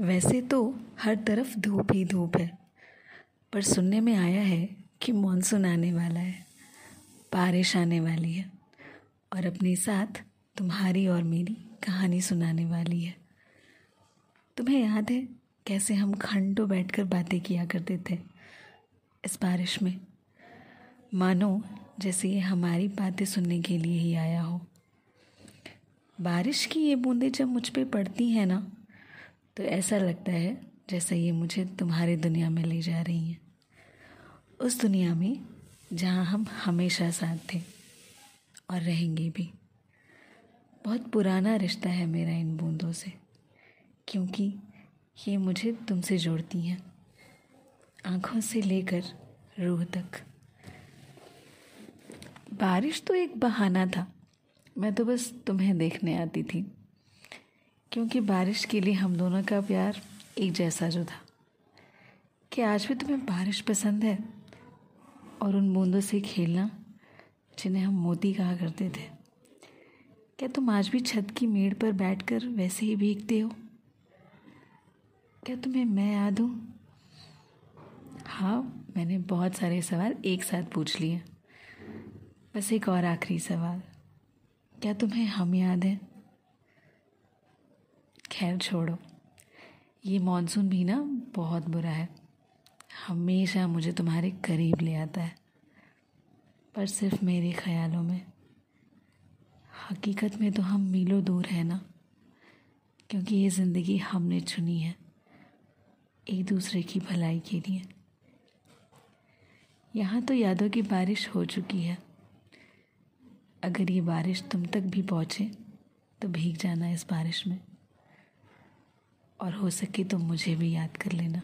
वैसे तो हर तरफ धूप ही धूप है, पर सुनने में आया है कि मॉनसून आने वाला है, बारिश आने वाली है और अपने साथ तुम्हारी और मेरी कहानी सुनाने वाली है। तुम्हें याद है कैसे हम घंटों बैठकर बातें किया करते थे इस बारिश में, मानो जैसे ये हमारी बातें सुनने के लिए ही आया हो। बारिश की ये बूंदें जब मुझ पे पड़ती हैं ना, तो ऐसा लगता है जैसे ये मुझे तुम्हारी दुनिया में ले जा रही हैं, उस दुनिया में जहाँ हम हमेशा साथ थे और रहेंगे भी। बहुत पुराना रिश्ता है मेरा इन बूंदों से, क्योंकि ये मुझे तुमसे जोड़ती हैं, आँखों से लेकर रूह तक। बारिश तो एक बहाना था, मैं तो बस तुम्हें देखने आती थी, क्योंकि बारिश के लिए हम दोनों का प्यार एक जैसा जो था। कि आज भी तुम्हें बारिश पसंद है और उन बूंदों से खेलना जिन्हें हम मोती कहा करते थे। क्या तुम आज भी छत की मेड़ पर बैठकर वैसे ही भीगते हो? क्या तुम्हें मैं याद हूँ? हाँ, मैंने बहुत सारे सवाल एक साथ पूछ लिए। बस एक और आखिरी सवाल, क्या तुम्हें हम याद है? खैर छोड़ो, ये मॉनसून भी ना बहुत बुरा है, हमेशा मुझे तुम्हारे करीब ले आता है, पर सिर्फ मेरे ख्यालों में। हकीकत में तो हम मीलों दूर है ना, क्योंकि ये ज़िंदगी हमने चुनी है एक दूसरे की भलाई के लिए। यहाँ तो यादों की बारिश हो चुकी है, अगर ये बारिश तुम तक भी पहुँचे तो भीग जाना इस बारिश में, और हो सके तो मुझे भी याद कर लेना।